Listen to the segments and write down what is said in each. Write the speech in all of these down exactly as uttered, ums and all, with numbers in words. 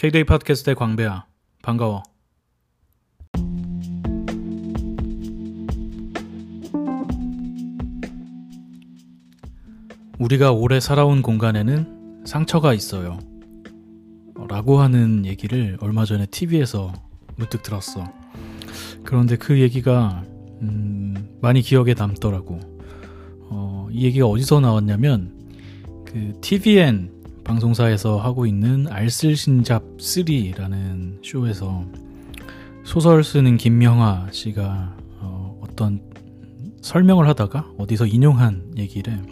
케이데이 팟캐스트의 광배야. 반가워. 우리가 오래 살아온 공간에는 상처가 있어요. 라고 하는 얘기를 얼마 전에 티비에서 문득 들었어. 그런데 그 얘기가 음, 많이 기억에 남더라고. 어, 이 얘기가 어디서 나왔냐면 그 티비엔 방송사에서 하고 있는 알쓸신잡쓰리라는 쇼에서 소설 쓰는 김명아 씨가 어, 어떤 설명을 하다가 어디서 인용한 얘기를 해.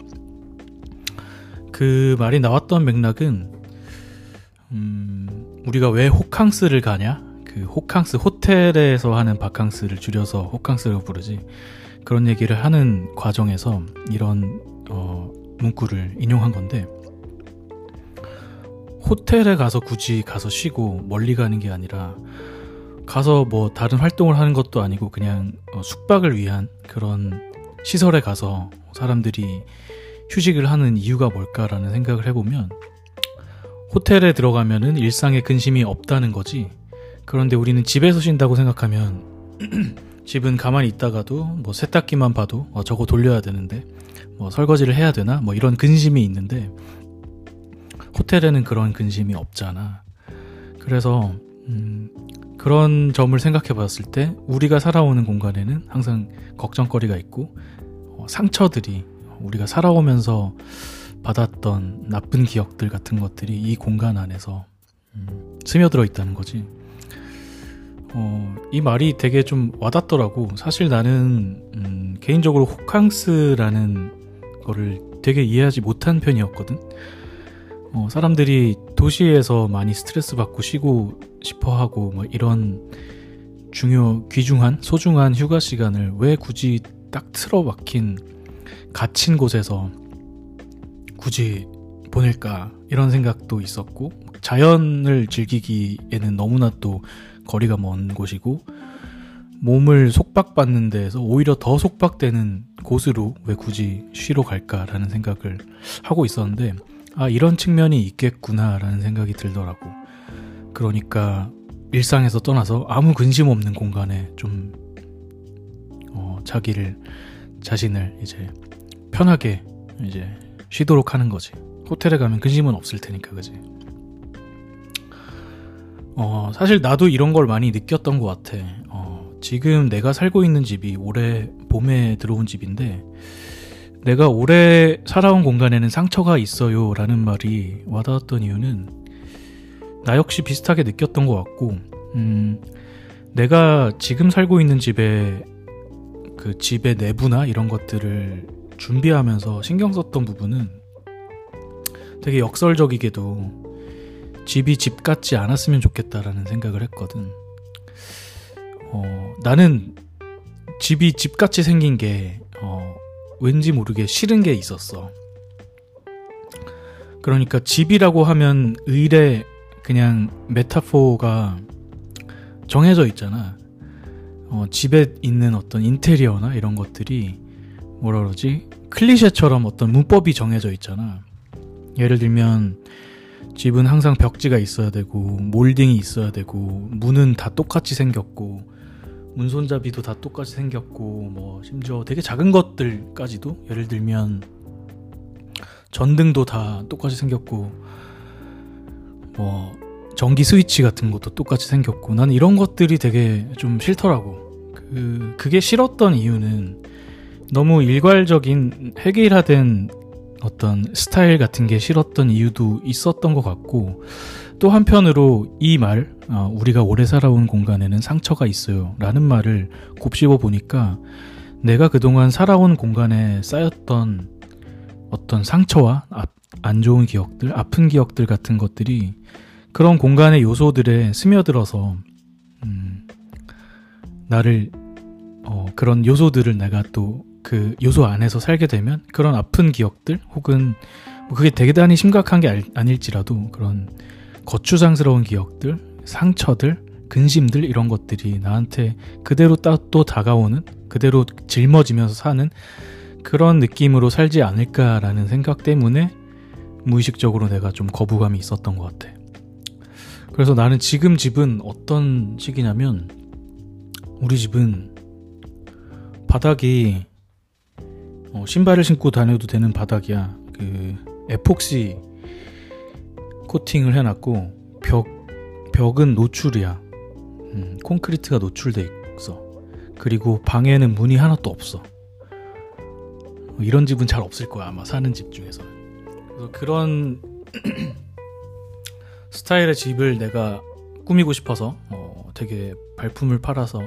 그 말이 나왔던 맥락은 음, 우리가 왜 호캉스를 가냐? 그 호캉스, 호텔에서 하는 바캉스를 줄여서 호캉스라고 부르지. 그런 얘기를 하는 과정에서 이런 어, 문구를 인용한 건데, 호텔에 가서 굳이 가서 쉬고 멀리 가는 게 아니라 가서 뭐 다른 활동을 하는 것도 아니고 그냥 어, 숙박을 위한 그런 시설에 가서 사람들이 휴식을 하는 이유가 뭘까라는 생각을 해보면, 호텔에 들어가면은 일상에 근심이 없다는 거지. 그런데 우리는 집에서 쉰다고 생각하면 집은 가만히 있다가도 뭐 세탁기만 봐도 어, 저거 돌려야 되는데 뭐 설거지를 해야 되나 뭐 이런 근심이 있는데, 호텔에는 그런 근심이 없잖아. 그래서 음, 그런 점을 생각해 봤을 때 우리가 살아오는 공간에는 항상 걱정거리가 있고 어, 상처들이, 우리가 살아오면서 받았던 나쁜 기억들 같은 것들이 이 공간 안에서 음, 스며들어 있다는 거지. 어, 이 말이 되게 좀 와닿더라고. 사실 나는 음, 개인적으로 호캉스라는 거를 되게 이해하지 못한 편이었거든. 어, 사람들이 도시에서 많이 스트레스 받고 쉬고 싶어 하고 뭐 이런 중요, 귀중한, 소중한 휴가 시간을 왜 굳이 딱 틀어박힌 갇힌 곳에서 굳이 보낼까, 이런 생각도 있었고, 자연을 즐기기에는 너무나 또 거리가 먼 곳이고 몸을 속박받는 데에서 오히려 더 속박되는 곳으로 왜 굳이 쉬러 갈까라는 생각을 하고 있었는데, 아, 이런 측면이 있겠구나라는 생각이 들더라고. 그러니까 일상에서 떠나서 아무 근심 없는 공간에 좀 어, 자기를 자신을 이제 편하게 이제 쉬도록 하는 거지. 호텔에 가면 근심은 없을 테니까, 그지? 어, 사실 나도 이런 걸 많이 느꼈던 것 같아. 어, 지금 내가 살고 있는 집이 올해 봄에 들어온 집인데, 내가 오래 살아온 공간에는 상처가 있어요 라는 말이 와닿았던 이유는 나 역시 비슷하게 느꼈던 것 같고, 음, 내가 지금 살고 있는 집에 그 집의 내부나 이런 것들을 준비하면서 신경 썼던 부분은 되게 역설적이게도 집이 집 같지 않았으면 좋겠다라는 생각을 했거든. 어, 나는 집이 집같이 생긴 게 어, 왠지 모르게 싫은 게 있었어. 그러니까 집이라고 하면 의례 그냥 메타포가 정해져 있잖아. 어, 집에 있는 어떤 인테리어나 이런 것들이 뭐라 그러지? 클리셰처럼 어떤 문법이 정해져 있잖아. 예를 들면 집은 항상 벽지가 있어야 되고 몰딩이 있어야 되고 문은 다 똑같이 생겼고 문손잡이도 다 똑같이 생겼고 뭐 심지어 되게 작은 것들까지도, 예를 들면 전등도 다 똑같이 생겼고 뭐 전기 스위치 같은 것도 똑같이 생겼고, 난 이런 것들이 되게 좀 싫더라고. 그, 그게 싫었던 이유는 너무 일괄적인 해결화된 어떤 스타일 같은 게 싫었던 이유도 있었던 것 같고, 또 한편으로 이 말, 어, 우리가 오래 살아온 공간에는 상처가 있어요 라는 말을 곱씹어 보니까 내가 그동안 살아온 공간에 쌓였던 어떤 상처와 아, 안 좋은 기억들, 아픈 기억들 같은 것들이 그런 공간의 요소들에 스며들어서 음, 나를 어, 그런 요소들을 내가 또 그 요소 안에서 살게 되면 그런 아픈 기억들, 혹은 뭐 그게 대단히 심각한 게 아닐지라도 그런 거추장스러운 기억들, 상처들, 근심들, 이런 것들이 나한테 그대로 또 다가오는, 그대로 짊어지면서 사는 그런 느낌으로 살지 않을까라는 생각 때문에 무의식적으로 내가 좀 거부감이 있었던 것 같아. 그래서 나는 지금 집은 어떤 식이냐면, 우리 집은 바닥이 어, 신발을 신고 다녀도 되는 바닥이야. 그 에폭시 코팅을 해놨고 벽, 벽은 노출이야. 음, 콘크리트가 노출돼 있어. 그리고 방에는 문이 하나도 없어. 이런 집은 잘 없을 거야, 아마 사는 집 중에서는. 그래서 그런 스타일의 집을 내가 꾸미고 싶어서 어, 되게 발품을 팔아서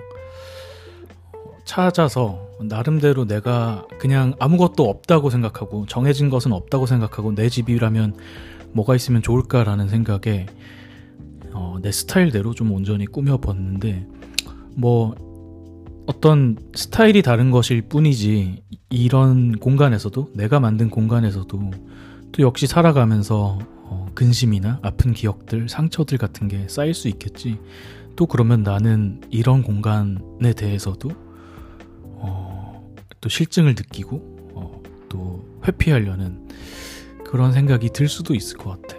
찾아서 나름대로 내가 그냥 아무것도 없다고 생각하고 정해진 것은 없다고 생각하고 내 집이라면 뭐가 있으면 좋을까라는 생각에 어, 내 스타일대로 좀 온전히 꾸며봤는데, 뭐 어떤 스타일이 다른 것일 뿐이지 이런 공간에서도, 내가 만든 공간에서도 또 역시 살아가면서 어, 근심이나 아픈 기억들, 상처들 같은 게 쌓일 수 있겠지. 또 그러면 나는 이런 공간에 대해서도 어, 또 실증을 느끼고 어, 또 회피하려는 그런 생각이 들 수도 있을 것 같아.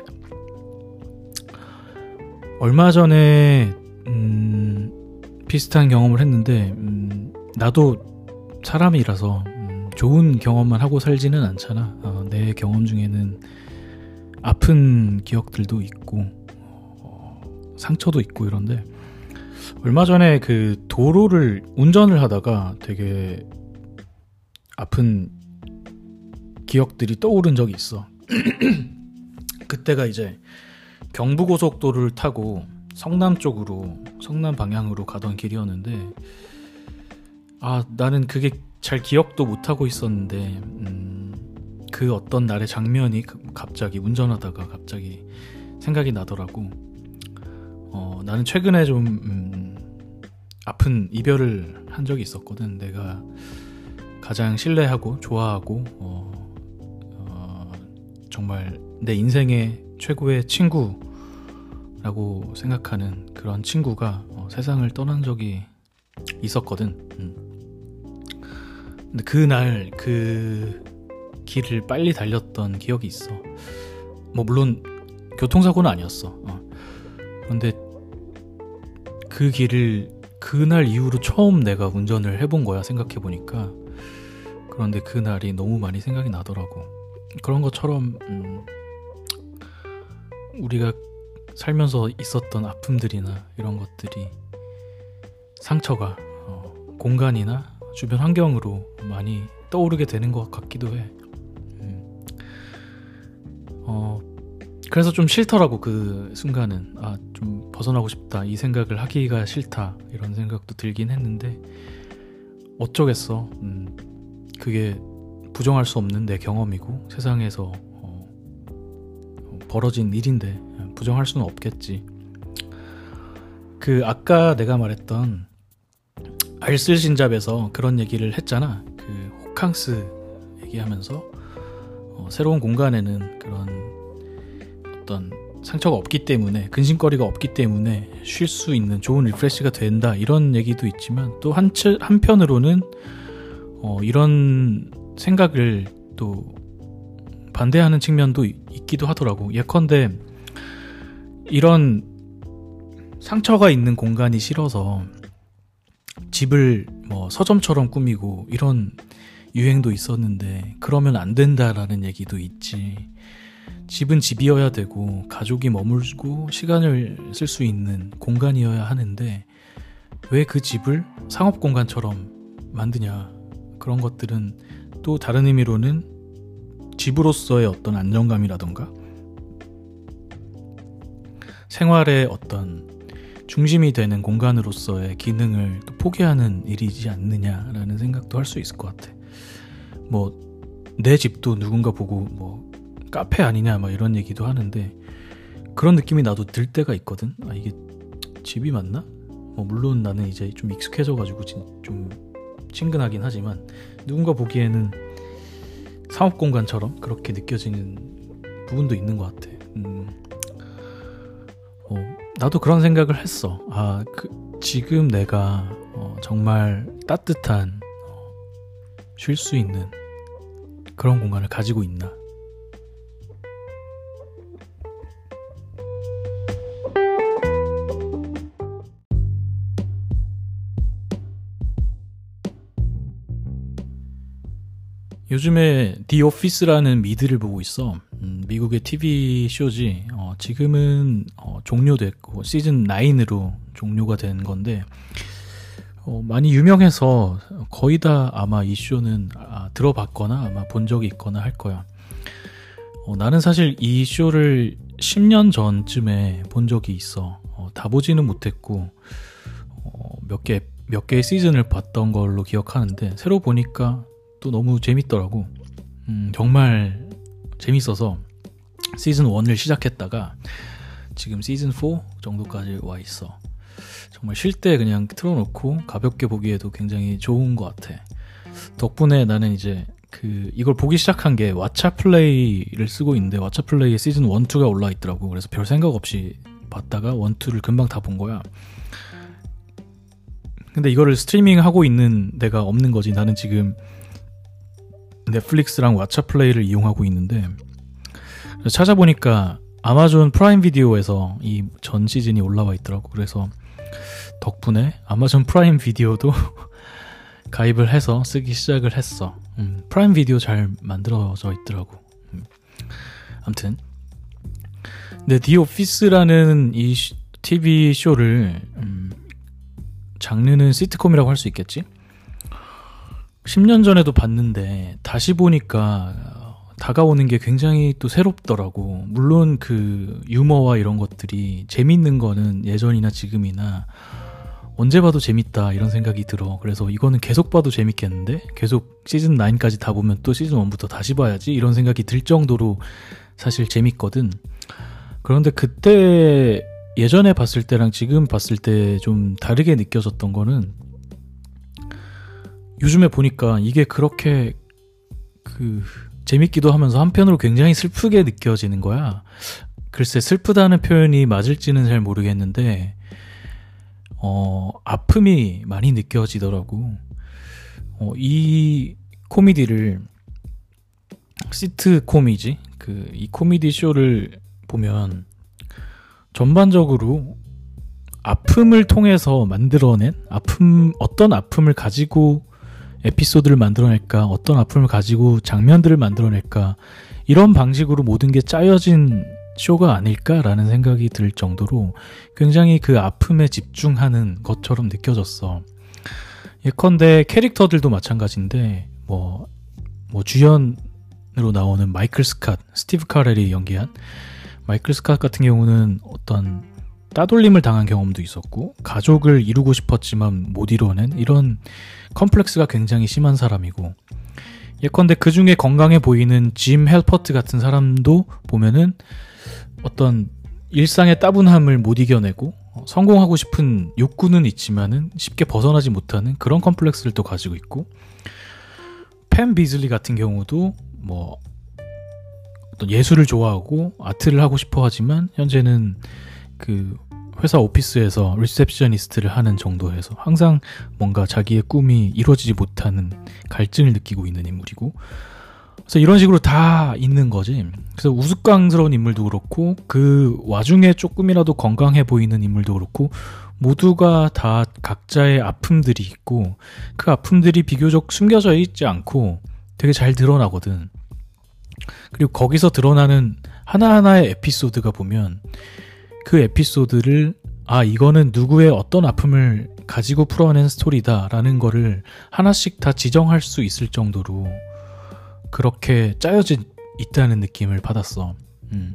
얼마 전에 음, 비슷한 경험을 했는데, 음, 나도 사람이라서 음, 좋은 경험만 하고 살지는 않잖아. 어, 내 경험 중에는 아픈 기억들도 있고 어, 상처도 있고 이런데, 얼마 전에 그 도로를 운전을 하다가 되게 아픈 기억들이 떠오른 적이 있어. 그때가 이제 경부고속도로를 타고 성남 쪽으로, 성남 방향으로 가던 길이었는데, 아, 나는 그게 잘 기억도 못하고 있었는데 음, 그 어떤 날의 장면이 갑자기 운전하다가 갑자기 생각이 나더라고. 어, 나는 최근에 좀 음, 아픈 이별을 한 적이 있었거든. 내가 가장 신뢰하고 좋아하고 어, 어, 정말 내 인생의 최고의 친구라고 생각하는 그런 친구가 어, 세상을 떠난 적이 있었거든. 음. 근데 그날 그 길을 빨리 달렸던 기억이 있어. 뭐 물론 교통사고는 아니었어. 어. 근데 그 길을 그날 이후로 처음 내가 운전을 해본 거야, 생각해보니까. 그런데 그날이 너무 많이 생각이 나더라고. 그런 것처럼 음, 우리가 살면서 있었던 아픔들이나 이런 것들이, 상처가 어, 공간이나 주변 환경으로 많이 떠오르게 되는 것 같기도 해. 음. 어, 그래서 좀 싫더라고, 그 순간은. 아, 좀 벗어나고 싶다, 이 생각을 하기가 싫다, 이런 생각도 들긴 했는데 어쩌겠어. 음, 그게 부정할 수 없는 내 경험이고 세상에서 어, 벌어진 일인데 부정할 수는 없겠지. 그 아까 내가 말했던 알쓸신잡에서 그런 얘기를 했잖아. 그 호캉스 얘기하면서 어, 새로운 공간에는 그런 어떤 상처가 없기 때문에, 근심거리가 없기 때문에 쉴 수 있는 좋은 리프레시가 된다, 이런 얘기도 있지만 또 한, 한편으로는 어, 이런 생각을 또 반대하는 측면도 있기도 하더라고. 예컨대 이런 상처가 있는 공간이 싫어서 집을 뭐 서점처럼 꾸미고 이런 유행도 있었는데, 그러면 안 된다라는 얘기도 있지. 집은 집이어야 되고 가족이 머물고 시간을 쓸 수 있는 공간이어야 하는데 왜 그 집을 상업 공간처럼 만드냐. 그런 것들은 또 다른 의미로는 집으로서의 어떤 안정감이라던가 생활의 어떤 중심이 되는 공간으로서의 기능을 또 포기하는 일이지 않느냐라는 생각도 할 수 있을 것 같아. 뭐 내 집도 누군가 보고 뭐 카페 아니냐 막 이런 얘기도 하는데, 그런 느낌이 나도 들 때가 있거든. 아, 이게 집이 맞나? 뭐 물론 나는 이제 좀 익숙해져가지고 좀 친근하긴 하지만 누군가 보기에는 상업공간처럼 그렇게 느껴지는 부분도 있는 것 같아. 음. 어, 나도 그런 생각을 했어. 아, 그, 지금 내가 어, 정말 따뜻한 어, 쉴 수 있는 그런 공간을 가지고 있나. 요즘에 디 오피스라는 미드를 보고 있어. 음, 미국의 티비 쇼지. 어, 지금은 어, 종료됐고 시즌 나인으로 종료가 된 건데 어, 많이 유명해서 거의 다 아마 이 쇼는 아, 들어봤거나 아마 본 적이 있거나 할 거야. 어, 나는 사실 이 쇼를 십 년 전쯤에 본 적이 있어. 어, 다 보지는 못했고 어, 몇 개, 몇 개의 시즌을 봤던 걸로 기억하는데 새로 보니까 또 너무 재밌더라고. 음, 정말 재밌어서 시즌 원을 시작했다가 지금 시즌 포 정도까지 와 있어. 정말 쉴 때 그냥 틀어놓고 가볍게 보기에도 굉장히 좋은 것 같아. 덕분에 나는 이제 그 이걸 보기 시작한 게 왓챠플레이를 쓰고 있는데 왓챠플레이에 시즌 원, 투가 올라와 있더라고. 그래서 별 생각 없이 봤다가 원, 투를 금방 다 본 거야. 근데 이거를 스트리밍하고 있는 데가 없는 거지. 나는 지금 넷플릭스랑 왓챠플레이를 이용하고 있는데 찾아보니까 아마존 프라임 비디오에서 이 전 시즌이 올라와 있더라고. 그래서 덕분에 아마존 프라임 비디오도 가입을 해서 쓰기 시작을 했어. 음, 프라임 비디오 잘 만들어져 있더라고. 음, 아무튼 근데 디 오피스라는 이 티비 쇼를 음, 장르는 시트콤이라고 할 수 있겠지? 십 년 전에도 봤는데 다시 보니까 다가오는 게 굉장히 또 새롭더라고. 물론 그 유머와 이런 것들이 재밌는 거는 예전이나 지금이나 언제 봐도 재밌다 이런 생각이 들어. 그래서 이거는 계속 봐도 재밌겠는데 계속 시즌 나인까지 다 보면 또 시즌 원부터 다시 봐야지 이런 생각이 들 정도로 사실 재밌거든. 그런데 그때 예전에 봤을 때랑 지금 봤을 때 좀 다르게 느껴졌던 거는 요즘에 보니까 이게 그렇게 그 재밌기도 하면서 한편으로 굉장히 슬프게 느껴지는 거야. 글쎄 슬프다는 표현이 맞을지는 잘 모르겠는데 어, 아픔이 많이 느껴지더라고. 어, 이 코미디를 시트콤이지. 그 이 코미디 쇼를 보면 전반적으로 아픔을 통해서 만들어낸 아픔 어떤 아픔을 가지고 에피소드를 만들어낼까 어떤 아픔을 가지고 장면들을 만들어낼까 이런 방식으로 모든 게 짜여진 쇼가 아닐까라는 생각이 들 정도로 굉장히 그 아픔에 집중하는 것처럼 느껴졌어. 예컨대 캐릭터들도 마찬가지인데 뭐, 뭐 주연으로 나오는 마이클 스캇, 스티브 카렐이 연기한 마이클 스캇 같은 경우는 어떤 따돌림을 당한 경험도 있었고 가족을 이루고 싶었지만 못 이뤄낸 이런 컴플렉스가 굉장히 심한 사람이고 예컨대 그 중에 건강해 보이는 짐 헬퍼트 같은 사람도 보면은 어떤 일상의 따분함을 못 이겨내고 성공하고 싶은 욕구는 있지만은 쉽게 벗어나지 못하는 그런 컴플렉스를 또 가지고 있고 펜 비즐리 같은 경우도 뭐 어떤 예술을 좋아하고 아트를 하고 싶어 하지만 현재는 그 회사 오피스에서 리셉셔니스트를 하는 정도에서 항상 뭔가 자기의 꿈이 이루어지지 못하는 갈증을 느끼고 있는 인물이고 그래서 이런 식으로 다 있는 거지. 그래서 우스꽝스러운 인물도 그렇고 그 와중에 조금이라도 건강해 보이는 인물도 그렇고 모두가 다 각자의 아픔들이 있고 그 아픔들이 비교적 숨겨져 있지 않고 되게 잘 드러나거든. 그리고 거기서 드러나는 하나하나의 에피소드가 보면 그 에피소드를 아 이거는 누구의 어떤 아픔을 가지고 풀어낸 스토리다 라는 거를 하나씩 다 지정할 수 있을 정도로 그렇게 짜여져 있다는 느낌을 받았어. 음,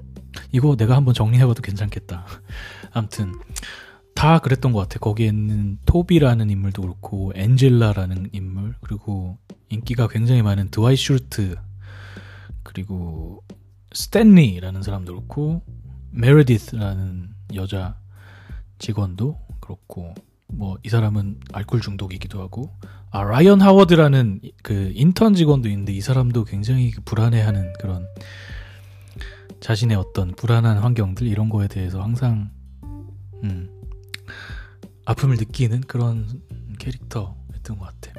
이거 내가 한번 정리해봐도 괜찮겠다. 아무튼 다 그랬던 것 같아. 거기에 있는 토비라는 인물도 그렇고 엔젤라라는 인물 그리고 인기가 굉장히 많은 드와이트 슈루트 그리고 스탠리라는 사람도 그렇고 메르디스라는 여자 직원도 그렇고 뭐 이 사람은 알코올 중독이기도 하고 아 라이언 하워드라는 그 인턴 직원도 있는데 이 사람도 굉장히 불안해하는 그런 자신의 어떤 불안한 환경들 이런 거에 대해서 항상 음, 아픔을 느끼는 그런 캐릭터였던 것 같아.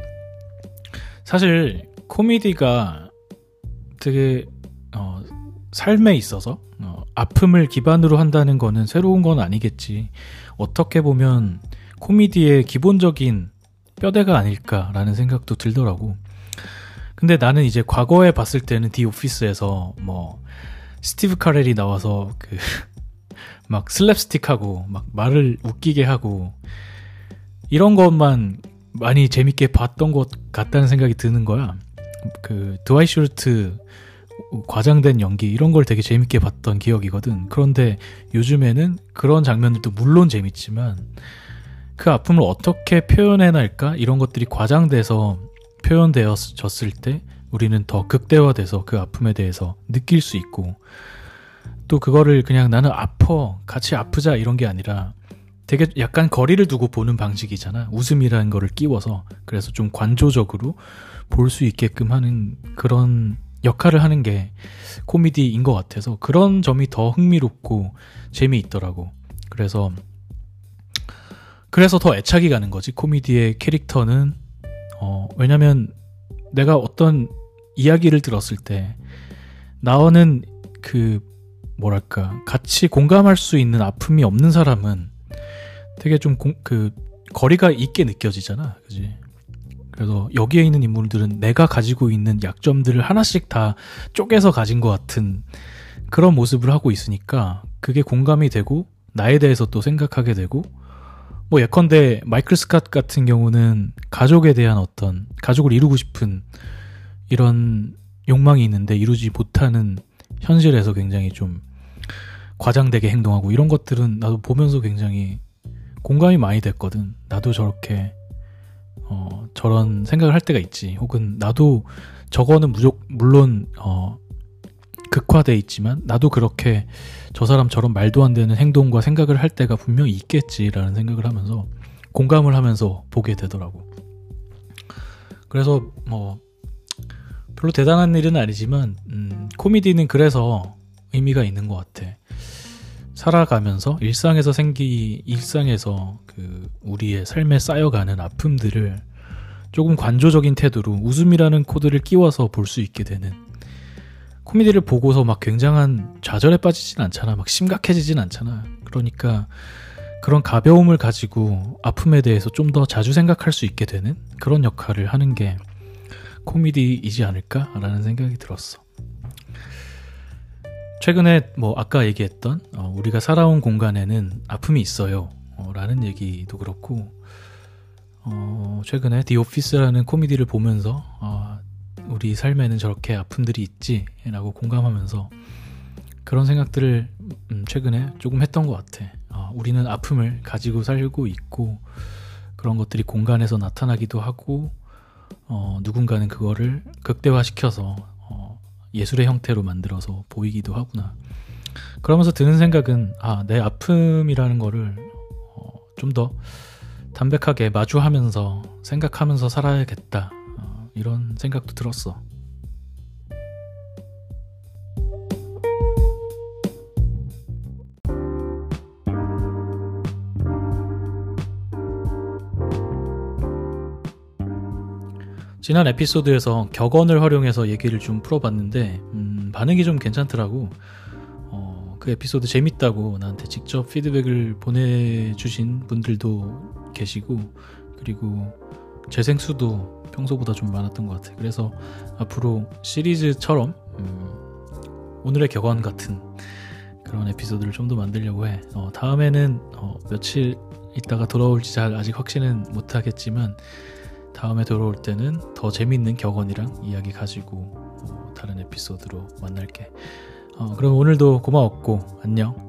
사실 코미디가 되게 어, 삶에 있어서 어, 아픔을 기반으로 한다는 거는 새로운 건 아니겠지. 어떻게 보면 코미디의 기본적인 뼈대가 아닐까라는 생각도 들더라고. 근데 나는 이제 과거에 봤을 때는 디 오피스에서 뭐 스티브 카렐이 나와서 그 막 슬랩스틱하고 막 말을 웃기게 하고 이런 것만 많이 재밌게 봤던 것 같다는 생각이 드는 거야. 그 드와이트 슈루트 과장된 연기 이런 걸 되게 재밌게 봤던 기억이거든. 그런데 요즘에는 그런 장면들도 물론 재밌지만 그 아픔을 어떻게 표현해낼까 이런 것들이 과장돼서 표현되어졌을 때 우리는 더 극대화돼서 그 아픔에 대해서 느낄 수 있고, 또 그거를 그냥 나는 아파 같이 아프자 이런 게 아니라 되게 약간 거리를 두고 보는 방식이잖아. 웃음이라는 거를 끼워서. 그래서 좀 관조적으로 볼 수 있게끔 하는 그런 역할을 하는 게 코미디인 것 같아서 그런 점이 더 흥미롭고 재미있더라고. 그래서 그래서 더 애착이 가는 거지. 코미디의 캐릭터는 어, 왜냐면 내가 어떤 이야기를 들었을 때 나와는 그 뭐랄까 같이 공감할 수 있는 아픔이 없는 사람은 되게 좀 그 거리가 있게 느껴지잖아, 그지? 그래서 여기에 있는 인물들은 내가 가지고 있는 약점들을 하나씩 다 쪼개서 가진 것 같은 그런 모습을 하고 있으니까 그게 공감이 되고 나에 대해서 또 생각하게 되고, 뭐 예컨대 마이클 스캇 같은 경우는 가족에 대한 어떤 가족을 이루고 싶은 이런 욕망이 있는데 이루지 못하는 현실에서 굉장히 좀 과장되게 행동하고 이런 것들은 나도 보면서 굉장히 공감이 많이 됐거든. 나도 저렇게 어, 저런 생각을 할 때가 있지. 혹은 나도 저거는 무조, 물론 어, 극화돼 있지만 나도 그렇게 저 사람처럼 말도 안 되는 행동과 생각을 할 때가 분명히 있겠지라는 생각을 하면서 공감을 하면서 보게 되더라고. 그래서 뭐 별로 대단한 일은 아니지만 음, 코미디는 그래서 의미가 있는 것 같아. 살아가면서 일상에서 생기 일상에서 그 우리의 삶에 쌓여가는 아픔들을 조금 관조적인 태도로 웃음이라는 코드를 끼워서 볼 수 있게 되는, 코미디를 보고서 막 굉장한 좌절에 빠지진 않잖아. 막 심각해지진 않잖아. 그러니까 그런 가벼움을 가지고 아픔에 대해서 좀 더 자주 생각할 수 있게 되는 그런 역할을 하는 게 코미디이지 않을까라는 생각이 들었어. 최근에 뭐 아까 얘기했던 어, 우리가 살아온 공간에는 아픔이 있어요 어, 라는 얘기도 그렇고, 어, 최근에 디 오피스라는 코미디를 보면서 어, 우리 삶에는 저렇게 아픔들이 있지 라고 공감하면서 그런 생각들을 음, 최근에 조금 했던 것 같아. 어, 우리는 아픔을 가지고 살고 있고 그런 것들이 공간에서 나타나기도 하고 어, 누군가는 그거를 극대화시켜서 예술의 형태로 만들어서 보이기도 하구나. 그러면서 드는 생각은 아, 내 아픔이라는 거를 어, 좀 더 담백하게 마주하면서 생각하면서 살아야겠다 어, 이런 생각도 들었어. 지난 에피소드에서 격언을 활용해서 얘기를 좀 풀어봤는데 음, 반응이 좀 괜찮더라고. 어, 그 에피소드 재밌다고 나한테 직접 피드백을 보내주신 분들도 계시고, 그리고 재생수도 평소보다 좀 많았던 것 같아. 그래서 앞으로 시리즈처럼 음, 오늘의 격언 같은 그런 에피소드를 좀 더 만들려고 해. 어, 다음에는 어, 며칠 있다가 돌아올지 잘 아직 확신은 못하겠지만 다음에 돌아올 때는 더 재미있는 격언이랑 이야기 가지고 다른 에피소드로 만날게. 어, 그럼 오늘도 고마웠고 안녕.